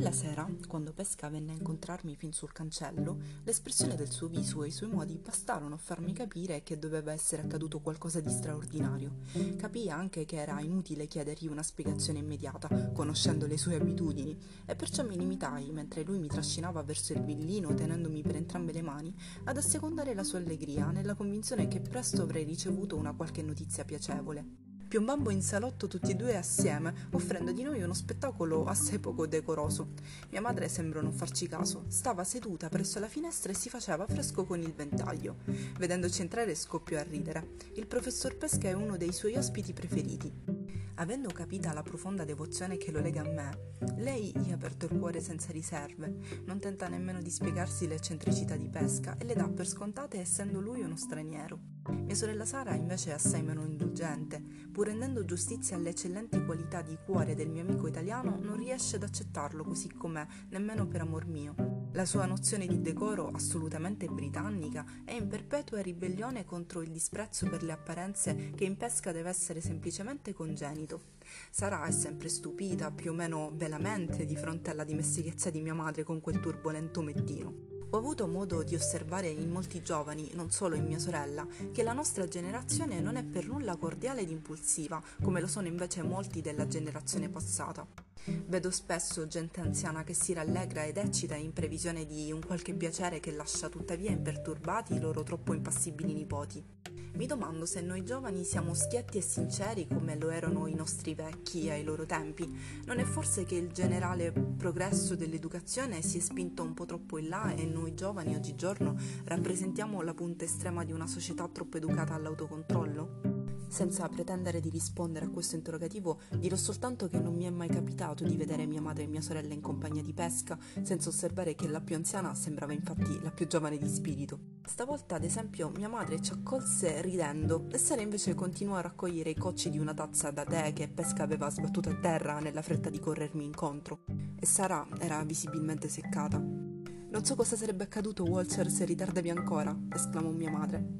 Quella sera, quando Pesca venne a incontrarmi fin sul cancello, l'espressione del suo viso e i suoi modi bastarono a farmi capire che doveva essere accaduto qualcosa di straordinario. Capii anche che era inutile chiedergli una spiegazione immediata, conoscendo le sue abitudini, e perciò mi limitai, mentre lui mi trascinava verso il villino tenendomi per entrambe le mani, ad assecondare la sua allegria nella convinzione che presto avrei ricevuto una qualche notizia piacevole. Piombammo in salotto tutti e due assieme, offrendo di noi uno spettacolo assai poco decoroso. Mia madre sembrò non farci caso, stava seduta presso la finestra e si faceva fresco con il ventaglio. Vedendoci entrare scoppiò a ridere. Il professor Pesca è uno dei suoi ospiti preferiti. Avendo capita la profonda devozione che lo lega a me, lei gli ha aperto il cuore senza riserve, non tenta nemmeno di spiegarsi l'eccentricità di Pesca e le dà per scontate essendo lui uno straniero. Mia sorella Sara invece è assai meno indulgente, pur rendendo giustizia alle eccellenti qualità di cuore del mio amico italiano, non riesce ad accettarlo così com'è, nemmeno per amor mio. La sua nozione di decoro, assolutamente britannica, è in perpetua ribellione contro il disprezzo per le apparenze che in Pesca deve essere semplicemente congenito. Sara è sempre stupita, più o meno velamente, di fronte alla dimestichezza di mia madre con quel turbolento mettino. Ho avuto modo di osservare in molti giovani, non solo in mia sorella, che la nostra generazione non è per nulla cordiale ed impulsiva, come lo sono invece molti della generazione passata. Vedo spesso gente anziana che si rallegra ed eccita in previsione di un qualche piacere che lascia tuttavia imperturbati i loro troppo impassibili nipoti. Mi domando se noi giovani siamo schietti e sinceri come lo erano i nostri vecchi ai loro tempi. Non è forse che il generale progresso dell'educazione si è spinto un po' troppo in là e noi giovani oggigiorno rappresentiamo la punta estrema di una società troppo educata all'autocontrollo? Senza pretendere di rispondere a questo interrogativo, dirò soltanto che non mi è mai capitato di vedere mia madre e mia sorella in compagnia di Pesca, senza osservare che la più anziana sembrava infatti la più giovane di spirito. Stavolta, ad esempio, mia madre ci accolse ridendo e Sara invece continuò a raccogliere i cocci di una tazza da tè che Pesca aveva sbattuto a terra nella fretta di corrermi incontro. E Sara era visibilmente seccata. «Non so cosa sarebbe accaduto, Walter, se ritardavi ancora», esclamò mia madre.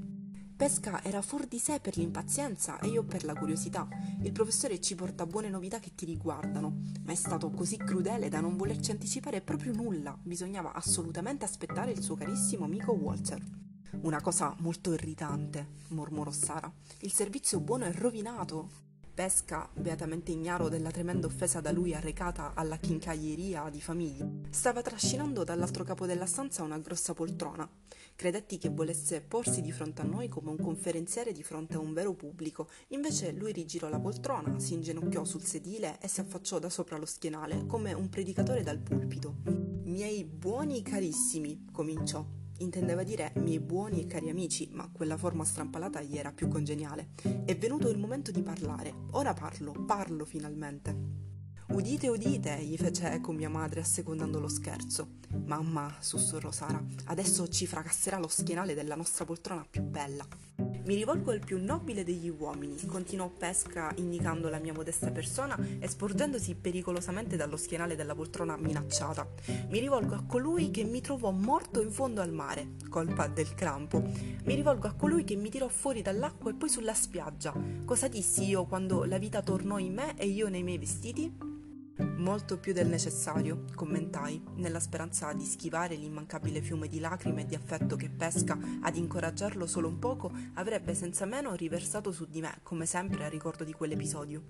Pesca era fuor di sé per l'impazienza e io per la curiosità. Il professore ci porta buone novità che ti riguardano, ma è stato così crudele da non volerci anticipare proprio nulla. Bisognava assolutamente aspettare il suo carissimo amico Walter. «Una cosa molto irritante», mormorò Sara. «Il servizio buono è rovinato». Pesca, beatamente ignaro della tremenda offesa da lui arrecata alla chincaglieria di famiglia, stava trascinando dall'altro capo della stanza una grossa poltrona. Credetti che volesse porsi di fronte a noi come un conferenziere di fronte a un vero pubblico, invece lui rigirò la poltrona, si inginocchiò sul sedile e si affacciò da sopra lo schienale come un predicatore dal pulpito. «Miei buoni carissimi», cominciò. Intendeva dire miei buoni e cari amici, ma quella forma strampalata gli era più congeniale. «È venuto il momento di parlare. Ora parlo finalmente». «Udite, udite», gli fece eco mia madre assecondando lo scherzo. «Mamma», sussurrò Sara, «adesso ci fracasserà lo schienale della nostra poltrona più bella». «Mi rivolgo al più nobile degli uomini», continuò Pesca indicando la mia modesta persona e sporgendosi pericolosamente dallo schienale della poltrona minacciata. «Mi rivolgo a colui che mi trovò morto in fondo al mare, colpa del crampo. Mi rivolgo a colui che mi tirò fuori dall'acqua e poi sulla spiaggia. Cosa dissi io quando la vita tornò in me e io nei miei vestiti?» «Molto più del necessario», commentai, nella speranza di schivare l'immancabile fiume di lacrime e di affetto che Pesca, ad incoraggiarlo solo un poco, avrebbe senza meno riversato su di me, come sempre a ricordo di quell'episodio.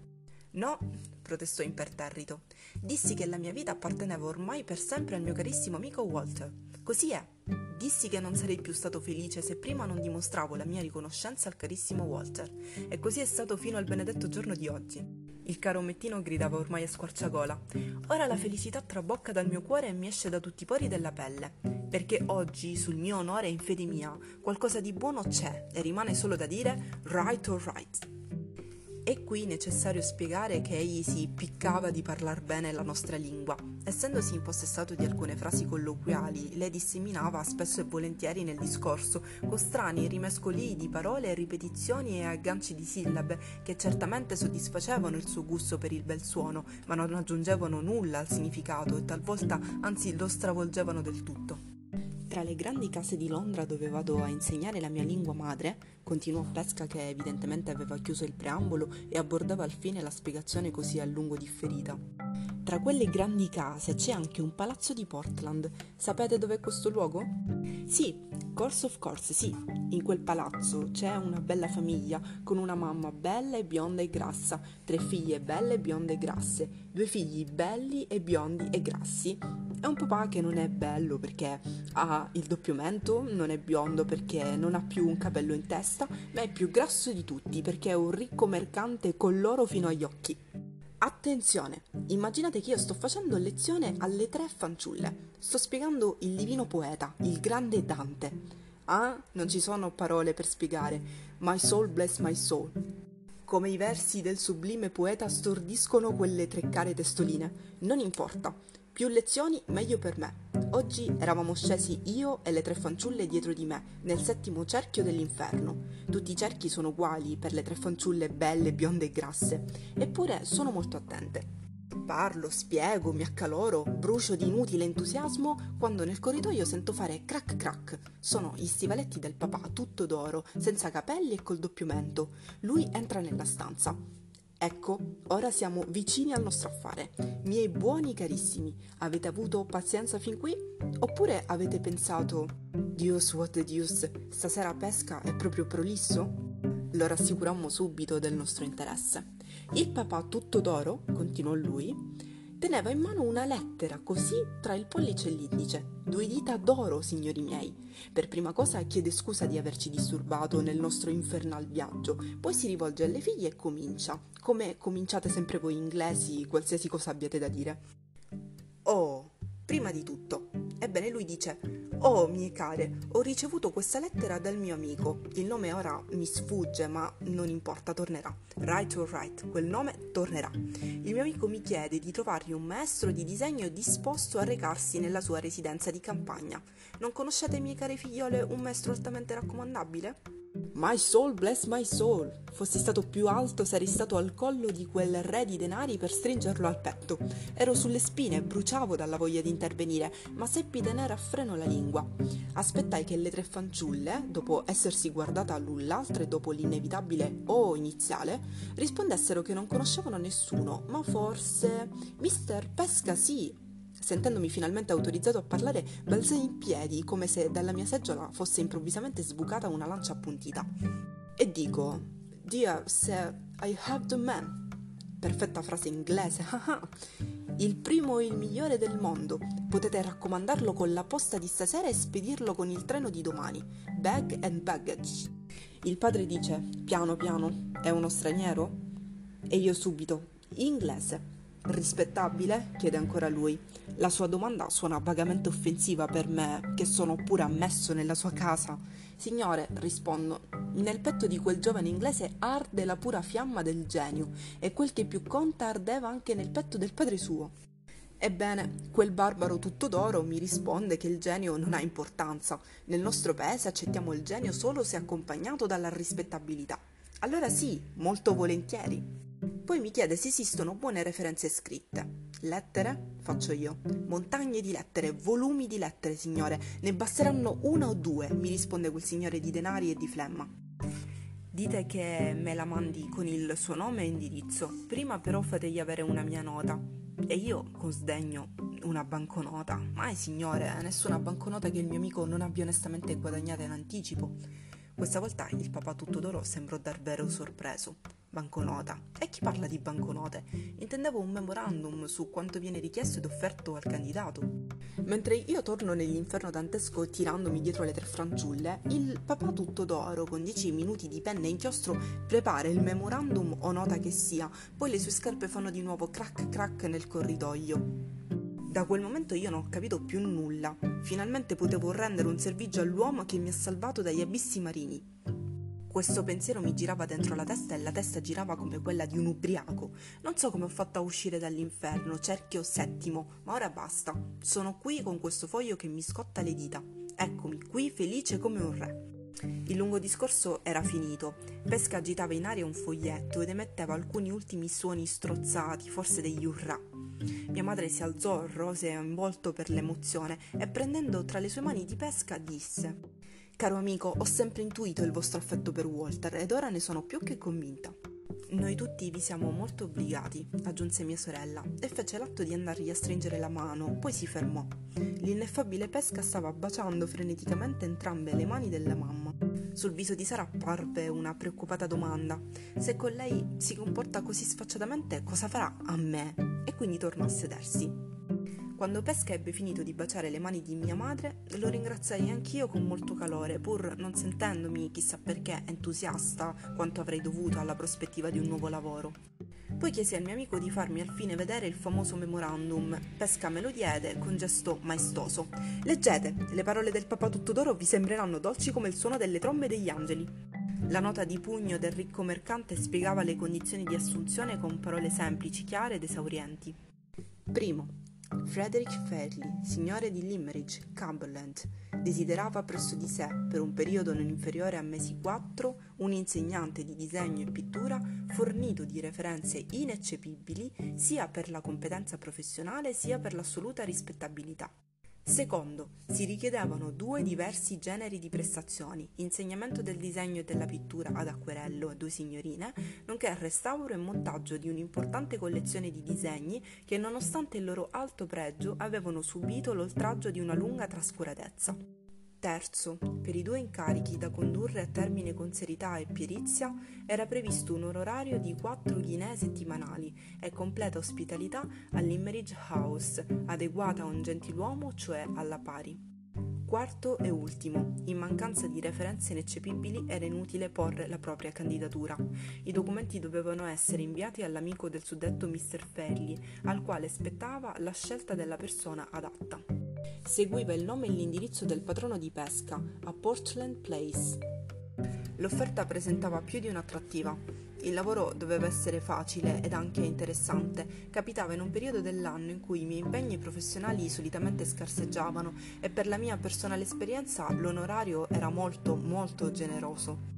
«No», protestò imperterrito, «dissi che la mia vita apparteneva ormai per sempre al mio carissimo amico Walter. Così è. Dissi che non sarei più stato felice se prima non dimostravo la mia riconoscenza al carissimo Walter, e così è stato fino al benedetto giorno di oggi». Il caro mettino gridava ormai a squarciagola. «Ora la felicità trabocca dal mio cuore e mi esce da tutti i pori della pelle, perché oggi, sul mio onore e in fede mia, qualcosa di buono c'è e rimane solo da dire right or right». È qui necessario spiegare che egli si piccava di parlare bene la nostra lingua. Essendosi impossessato di alcune frasi colloquiali, le disseminava spesso e volentieri nel discorso, con strani rimescolii di parole, ripetizioni e agganci di sillabe, che certamente soddisfacevano il suo gusto per il bel suono, ma non aggiungevano nulla al significato e talvolta anzi lo stravolgevano del tutto. «Tra le grandi case di Londra dove vado a insegnare la mia lingua madre», continuò Pesca, che evidentemente aveva chiuso il preambolo e abbordava al fine la spiegazione così a lungo differita, tra quelle grandi case c'è anche un palazzo di Portland. Sapete dov'è questo luogo? Sì, of course, sì. In quel palazzo c'è una bella famiglia con una mamma bella e bionda e grassa, 3 figlie belle e bionde e grasse, 2 figli belli e biondi e grassi e un papà che non è bello perché ha il doppio mento, non è biondo perché non ha più un capello in testa, ma è più grasso di tutti perché è un ricco mercante con l'oro fino agli occhi. Attenzione, immaginate che io sto facendo lezione alle 3 fanciulle, sto spiegando il divino poeta, il grande Dante. Ah, non ci sono parole per spiegare, my soul bless my soul. Come i versi del sublime poeta stordiscono quelle 3 care testoline, non importa, più lezioni meglio per me. Oggi eravamo scesi io e le 3 fanciulle dietro di me, nel 7° cerchio dell'inferno. Tutti i cerchi sono uguali per le 3 fanciulle belle, bionde e grasse, eppure sono molto attente. Parlo, spiego, mi accaloro, brucio di inutile entusiasmo quando nel corridoio sento fare crack crack. Sono gli stivaletti del papà, tutto d'oro, senza capelli e col doppio mento. Lui entra nella stanza. Ecco, ora siamo vicini al nostro affare. Miei buoni carissimi, avete avuto pazienza fin qui? Oppure avete pensato, Deus, what the deuce, stasera Pesca è proprio prolisso? Lo rassicurammo subito del nostro interesse. Il papà tutto d'oro, continuò lui, teneva in mano una lettera così tra il pollice e l'indice, 2 dita d'oro, signori miei. Per prima cosa chiede scusa di averci disturbato nel nostro infernal viaggio, poi si rivolge alle figlie e comincia, come cominciate sempre voi inglesi, qualsiasi cosa abbiate da dire. Oh, prima di tutto. Ebbene lui dice, oh mie care, ho ricevuto questa lettera dal mio amico, il nome ora mi sfugge ma non importa, tornerà, right or right, quel nome tornerà. Il mio amico mi chiede di trovargli un maestro di disegno disposto a recarsi nella sua residenza di campagna. Non conoscete, mie care figliole, un maestro altamente raccomandabile? My soul bless my soul. Fossi stato più alto sarei stato al collo di quel re di denari per stringerlo al petto. Ero sulle spine, bruciavo dalla voglia di intervenire, ma seppi tenere a freno la lingua. Aspettai che le 3 fanciulle, dopo essersi guardata l'un l'altra e dopo l'inevitabile "oh" iniziale, rispondessero che non conoscevano nessuno, ma forse Mister Pesca sì. Sentendomi finalmente autorizzato a parlare, balzai in piedi come se dalla mia seggiola fosse improvvisamente sbucata una lancia appuntita. E dico, dear sir, I have the man. Perfetta frase inglese, haha. Il primo e il migliore del mondo. Potete raccomandarlo con la posta di stasera e spedirlo con il treno di domani. Bag and baggage. Il padre dice, piano piano, è uno straniero? E io subito, inglese. Rispettabile? Chiede ancora lui. La sua domanda suona vagamente offensiva per me, che sono pure ammesso nella sua casa. Signore, rispondo, nel petto di quel giovane inglese arde la pura fiamma del genio, e quel che più conta ardeva anche nel petto del padre suo. Ebbene, quel barbaro tutto d'oro mi risponde che il genio non ha importanza. Nel nostro paese accettiamo il genio solo se accompagnato dalla rispettabilità. Allora sì, molto volentieri. Poi mi chiede se esistono buone referenze scritte. Lettere? Faccio io. Montagne di lettere, volumi di lettere, signore. Ne basteranno 1 o 2, mi risponde quel signore di denari e di flemma. Dite che me la mandi con il suo nome e indirizzo. Prima però fategli avere una mia nota. E io, con sdegno, una banconota. Mai, signore, nessuna banconota che il mio amico non abbia onestamente guadagnata in anticipo. Questa volta il papà tutto d'oro sembrò davvero sorpreso. Banconota. E chi parla di banconote? Intendevo un memorandum su quanto viene richiesto ed offerto al candidato. Mentre io torno nell'inferno dantesco tirandomi dietro le 3 fanciulle, il papà tutto d'oro con 10 minuti di penna e inchiostro prepara il memorandum o nota che sia, poi le sue scarpe fanno di nuovo crack crack nel corridoio. Da quel momento io non ho capito più nulla. Finalmente potevo rendere un servizio all'uomo che mi ha salvato dagli abissi marini. Questo pensiero mi girava dentro la testa e la testa girava come quella di un ubriaco. Non so come ho fatto a uscire dall'inferno, cerchio 7, ma ora basta. Sono qui con questo foglio che mi scotta le dita. Eccomi qui felice come un re. Il lungo discorso era finito. Pesca agitava in aria un foglietto ed emetteva alcuni ultimi suoni strozzati, forse degli urrà. Mia madre si alzò, roseo in volto per l'emozione, e prendendo tra le sue mani di Pesca disse: caro amico, ho sempre intuito il vostro affetto per Walter ed ora ne sono più che convinta. Noi tutti vi siamo molto obbligati, aggiunse mia sorella, e fece l'atto di andargli a stringere la mano, poi si fermò. L'ineffabile Pesca stava baciando freneticamente entrambe le mani della mamma. Sul viso di Sara apparve una preoccupata domanda: se con lei si comporta così sfacciatamente, cosa farà a me? E quindi tornò a sedersi. Quando Pesca ebbe finito di baciare le mani di mia madre, lo ringraziai anch'io con molto calore, pur non sentendomi, chissà perché, entusiasta quanto avrei dovuto alla prospettiva di un nuovo lavoro. Poi chiesi al mio amico di farmi alfine vedere il famoso memorandum. Pesca me lo diede con gesto maestoso. «Leggete, le parole del papà tutt'odoro vi sembreranno dolci come il suono delle trombe degli angeli». La nota di pugno del ricco mercante spiegava le condizioni di assunzione con parole semplici, chiare ed esaurienti. Primo. Frederick Fairley, signore di Limmeridge, Cumberland, desiderava presso di sé, per un periodo non inferiore a mesi 4, un insegnante di disegno e pittura fornito di referenze ineccepibili sia per la competenza professionale sia per l'assoluta rispettabilità. Secondo, si richiedevano 2 diversi generi di prestazioni: insegnamento del disegno e della pittura ad acquerello a 2 signorine, nonché restauro e montaggio di un'importante collezione di disegni che, nonostante il loro alto pregio, avevano subito l'oltraggio di una lunga trascuratezza. Terzo, per i 2 incarichi da condurre a termine con serietà e perizia era previsto un onorario di 4 ghinee settimanali e completa ospitalità all'Limmeridge House, adeguata a un gentiluomo, cioè alla pari. Quarto e ultimo, in mancanza di referenze ineccepibili era inutile porre la propria candidatura. I documenti dovevano essere inviati all'amico del suddetto Mr. Fairley, al quale spettava la scelta della persona adatta. Seguiva il nome e l'indirizzo del patrono di Pesca, a Portland Place. L'offerta presentava più di un'attrattiva. Il lavoro doveva essere facile ed anche interessante. Capitava in un periodo dell'anno in cui i miei impegni professionali solitamente scarseggiavano e per la mia personale esperienza l'onorario era molto generoso.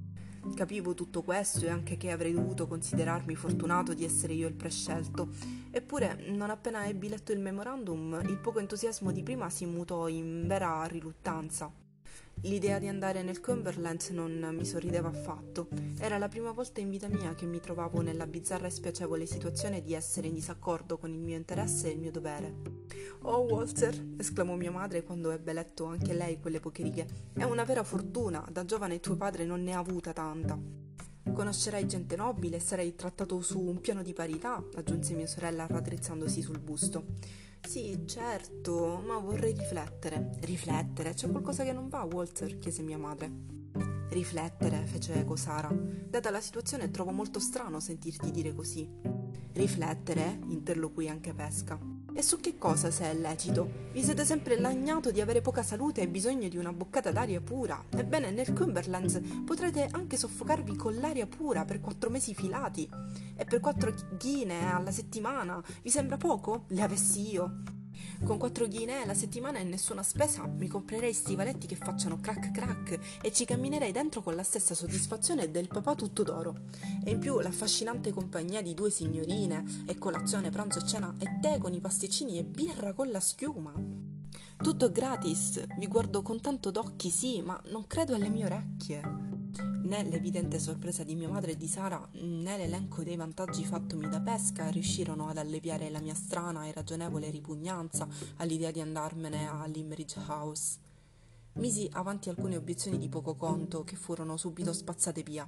Capivo tutto questo e anche che avrei dovuto considerarmi fortunato di essere io il prescelto. Eppure, non appena ebbi letto il memorandum, il poco entusiasmo di prima si mutò in vera riluttanza. L'idea di andare nel Cumberland non mi sorrideva affatto. Era la prima volta in vita mia che mi trovavo nella bizzarra e spiacevole situazione di essere in disaccordo con il mio interesse e il mio dovere. «Oh, Walter!» esclamò mia madre quando ebbe letto anche lei quelle poche righe. «È una vera fortuna, da giovane tuo padre non ne ha avuta tanta. Conoscerai gente nobile e sarai trattato su un piano di parità», aggiunse mia sorella raddrizzandosi sul busto. «Sì, certo, ma vorrei riflettere». «Riflettere? C'è qualcosa che non va, Walter?» chiese mia madre. «Riflettere», fece eco Sara. «Data la situazione, trovo molto strano sentirti dire così». «Riflettere?» interloquì anche Pesca. «E su che cosa, se è lecito? Vi siete sempre lagnato di avere poca salute e bisogno di una boccata d'aria pura. Ebbene, nel Cumberland potrete anche soffocarvi con l'aria pura per 4 mesi filati. E per 4 ghinee alla settimana, vi sembra poco? Le avessi io! Con 4 ghinee alla settimana e nessuna spesa mi comprerei stivaletti che facciano crack crack e ci camminerei dentro con la stessa soddisfazione del papà tutto d'oro. E in più l'affascinante compagnia di 2 signorine e colazione, pranzo e cena e tè con i pasticcini e birra con la schiuma. Tutto gratis, vi guardo con tanto d'occhi sì, ma non credo alle mie orecchie». Né l'evidente sorpresa di mia madre e di Sara, né l'elenco dei vantaggi fattomi da Pesca riuscirono ad alleviare la mia strana e ragionevole ripugnanza all'idea di andarmene a Limmeridge House. Misi avanti alcune obiezioni di poco conto che furono subito spazzate via.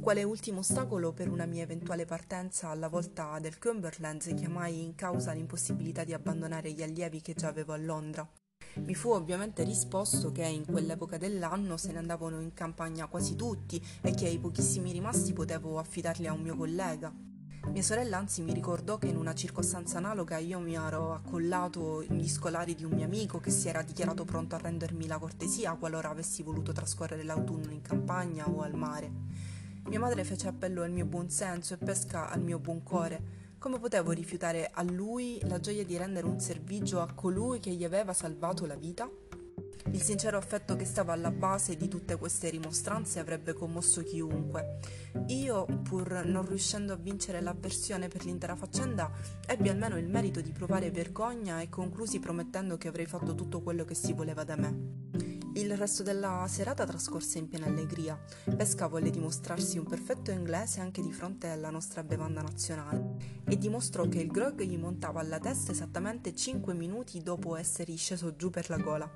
Quale ultimo ostacolo per una mia eventuale partenza alla volta del Cumberland chiamai in causa l'impossibilità di abbandonare gli allievi che già avevo a Londra. Mi fu ovviamente risposto che in quell'epoca dell'anno se ne andavano in campagna quasi tutti e che ai pochissimi rimasti potevo affidarli a un mio collega. Mia sorella anzi mi ricordò che in una circostanza analoga io mi ero accollato gli scolari di un mio amico che si era dichiarato pronto a rendermi la cortesia qualora avessi voluto trascorrere l'autunno in campagna o al mare. Mia madre fece appello al mio buon senso e Pesca al mio buon cuore. Come potevo rifiutare a lui la gioia di rendere un servigio a colui che gli aveva salvato la vita? Il sincero affetto che stava alla base di tutte queste rimostranze avrebbe commosso chiunque. Io, pur non riuscendo a vincere l'avversione per l'intera faccenda, ebbi almeno il merito di provare vergogna e conclusi promettendo che avrei fatto tutto quello che si voleva da me. Il resto della serata trascorse in piena allegria. Pesca volle dimostrarsi un perfetto inglese anche di fronte alla nostra bevanda nazionale e dimostrò che il grog gli montava alla testa esattamente 5 minuti dopo essere sceso giù per la gola.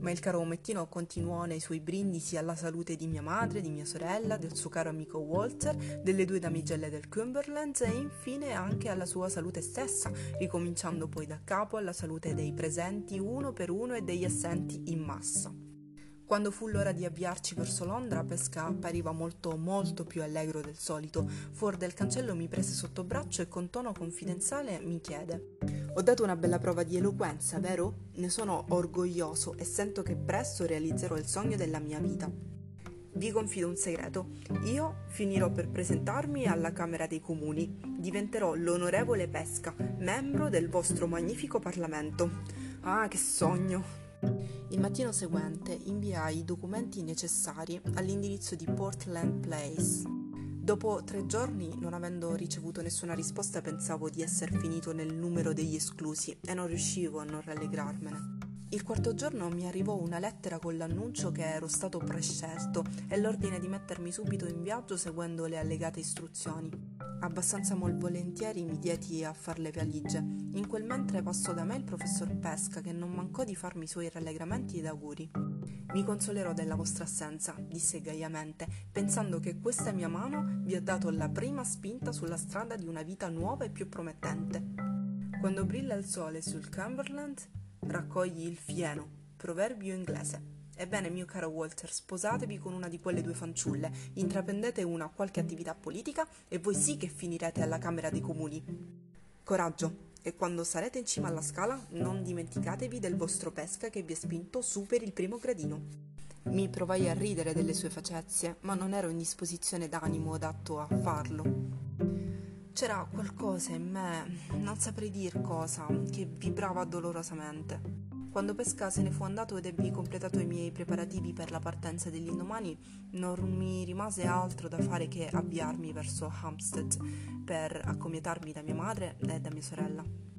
Ma il caro omettino continuò nei suoi brindisi alla salute di mia madre, di mia sorella, del suo caro amico Walter, delle due damigelle del Cumberland e infine anche alla sua salute stessa, ricominciando poi da capo alla salute dei presenti uno per uno e degli assenti in massa. Quando fu l'ora di avviarci verso Londra, Pesca appariva molto più allegro del solito. Fuori del cancello mi prese sotto braccio e con tono confidenziale mi chiede: «Ho dato una bella prova di eloquenza, vero? Ne sono orgoglioso e sento che presto realizzerò il sogno della mia vita. Vi confido un segreto. Io finirò per presentarmi alla Camera dei Comuni. Diventerò l'onorevole Pesca, membro del vostro magnifico Parlamento. Ah, che sogno!» Il mattino seguente inviai i documenti necessari all'indirizzo di Portland Place. Dopo 3 giorni, non avendo ricevuto nessuna risposta, pensavo di esser finito nel numero degli esclusi e non riuscivo a non rallegrarmene. Il 4° giorno mi arrivò una lettera con l'annuncio che ero stato prescelto e l'ordine di mettermi subito in viaggio seguendo le allegate istruzioni. Abbastanza molvolentieri mi diedi a far le valigie. In quel mentre passò da me il professor Pesca, che non mancò di farmi i suoi rallegramenti ed auguri. «Mi consolerò della vostra assenza», disse gaiamente, «pensando che questa mia mano vi ha dato la prima spinta sulla strada di una vita nuova e più promettente. Quando brilla il sole sul Cumberland, raccogli il fieno», proverbio inglese. Ebbene, mio caro Walter, sposatevi con una di quelle due fanciulle, intraprendete una o qualche attività politica e voi sì che finirete alla Camera dei Comuni. Coraggio, e quando sarete in cima alla scala non dimenticatevi del vostro Pesca che vi ha spinto su per il primo gradino». Mi provai a ridere delle sue facezie, ma non ero in disposizione d'animo adatto a farlo. C'era qualcosa in me, non saprei dir cosa, che vibrava dolorosamente. Quando Pesca se ne fu andato ed ebbi completato i miei preparativi per la partenza dell'indomani, non mi rimase altro da fare che avviarmi verso Hampstead per accomiatarmi da mia madre e da mia sorella.